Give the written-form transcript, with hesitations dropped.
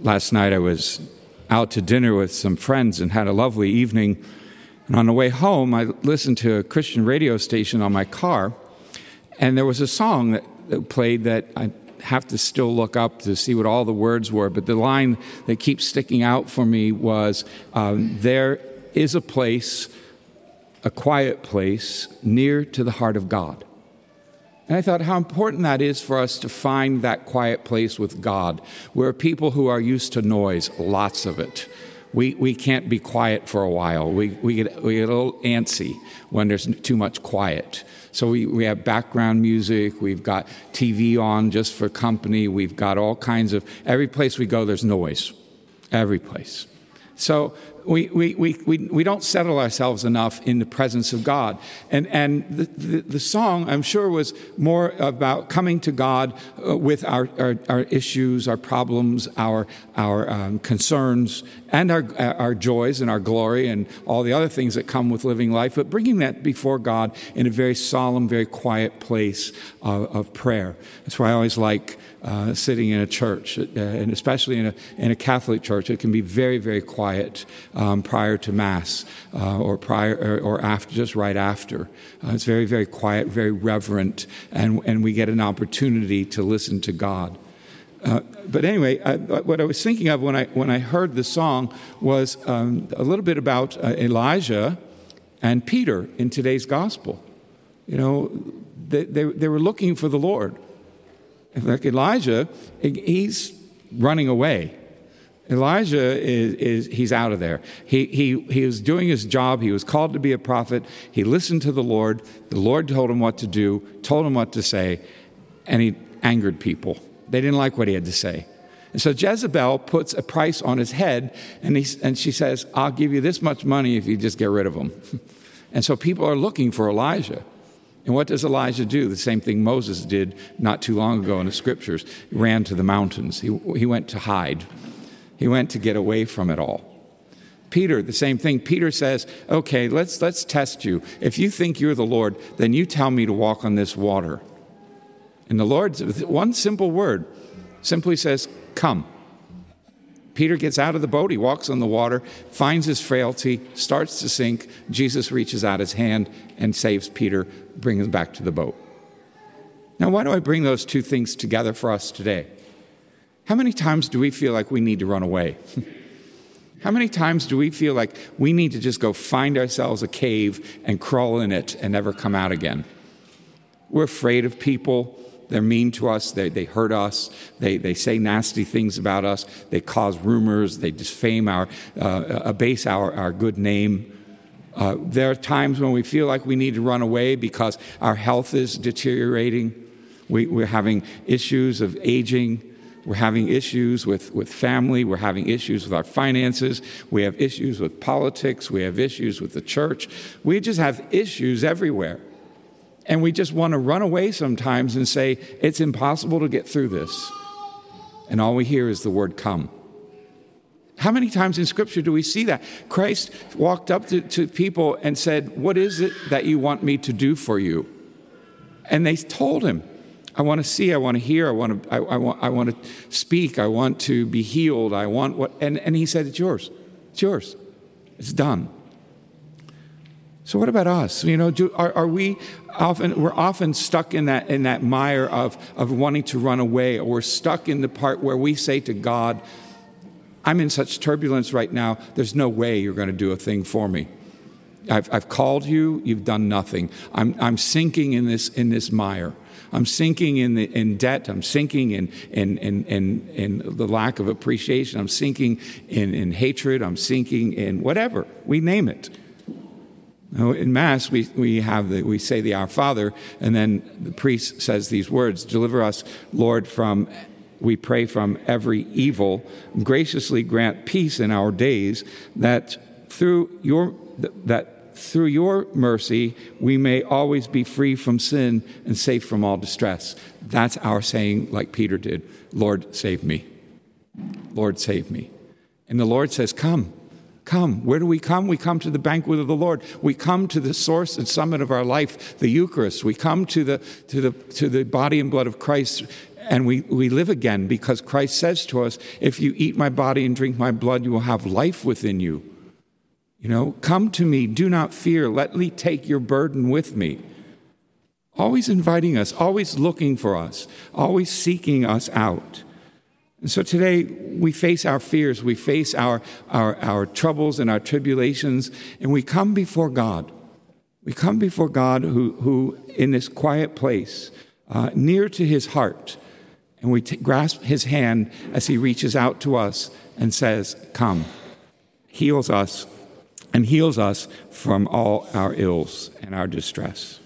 Last night I was out to dinner with some friends and had a lovely evening. And on the way home, I listened to a Christian radio station on my car, and there was a song that played that I have to still look up to see what all the words were, but the line that keeps sticking out for me was, there is a place, a quiet place, near to the heart of God. And I thought how important that is for us to find that quiet place with God. We're people who are used to noise, lots of it. We can't be quiet for a while. We get a little antsy when there's too much quiet. So we have background music. We've got TV on just for company. We've got all kinds of, every place we go, there's noise. Every place. So we don't settle ourselves enough in the presence of God. And the song, I'm sure, was more about coming to God with our issues, our problems, our concerns, and our joys and our glory and all the other things that come with living life, but bringing that before God in a very solemn, very quiet place of prayer. That's why I always like sitting in a church, and especially in a Catholic church. It can be very, very quiet prior to Mass or after, just right after. It's very, very quiet, very reverent, and we get an opportunity to listen to God. But anyway, what I was thinking of when I heard the song was a little bit about Elijah and Peter in today's gospel. You know, they were looking for the Lord. Like Elijah, he's running away. Elijah he's out of there. He was doing his job. He was called to be a prophet. He listened to the Lord. The Lord told him what to do, told him what to say, and he angered people. They didn't like what he had to say. And so Jezebel puts a price on his head, and she says, I'll give you this much money if you just get rid of him. And so people are looking for Elijah. And what does Elijah do? The same thing Moses did not too long ago in the scriptures. He ran to the mountains. He went to hide. He went to get away from it all. Peter, the same thing. Peter says, okay, let's test you. If you think you're the Lord, then you tell me to walk on this water. And the Lord, one simple word, simply says, come. Peter gets out of the boat. He walks on the water, finds his frailty, starts to sink. Jesus reaches out his hand and saves Peter, brings him back to the boat. Now, why do I bring those two things together for us today? How many times do we feel like we need to run away? How many times do we feel like we need to just go find ourselves a cave and crawl in it and never come out again? We're afraid of people. They're mean to us. They hurt us. They say nasty things about us. They cause rumors. They disfame abase our good name. There are times when we feel like we need to run away because our health is deteriorating. We're having issues of aging. We're having issues with family. We're having issues with our finances. We have issues with politics. We have issues with the church. We just have issues everywhere. And we just want to run away sometimes and say, it's impossible to get through this. And all we hear is the word come. How many times in Scripture do we see that? Christ walked up to people and said, what is it that you want me to do for you? And they told him, I want to see, I want to hear, I want to speak, I want to be healed, I want what, and he said, it's yours, it's done. So what about us? You know, we're often stuck in that mire of wanting to run away, or we're stuck in the part where we say to God, I'm in such turbulence right now, there's no way you're going to do a thing for me. I've called you, you've done nothing. I'm sinking in this mire. I'm sinking in debt. I'm sinking in the lack of appreciation. I'm sinking in hatred. I'm sinking in whatever. We name it. In Mass, we say the Our Father, and then the priest says these words, deliver us, Lord, we pray from every evil. Graciously grant peace in our days, that through your mercy we may always be free from sin and safe from all distress. That's our saying, like Peter did, Lord, save me. Lord, save me. And the Lord says, come. Come. Where do we come? We come to the banquet of the Lord. We come to the source and summit of our life, the Eucharist. We come to the body and blood of Christ and we live again, because Christ says to us, if you eat my body and drink my blood, you will have life within you. You know, come to me, do not fear, let me take your burden with me. Always inviting us, always looking for us, always seeking us out. And so today we face our fears, we face our troubles and our tribulations, and we come before God. We come before God who in this quiet place, near to his heart, and we grasp his hand as he reaches out to us and says, come, heals us, and heals us from all our ills and our distress.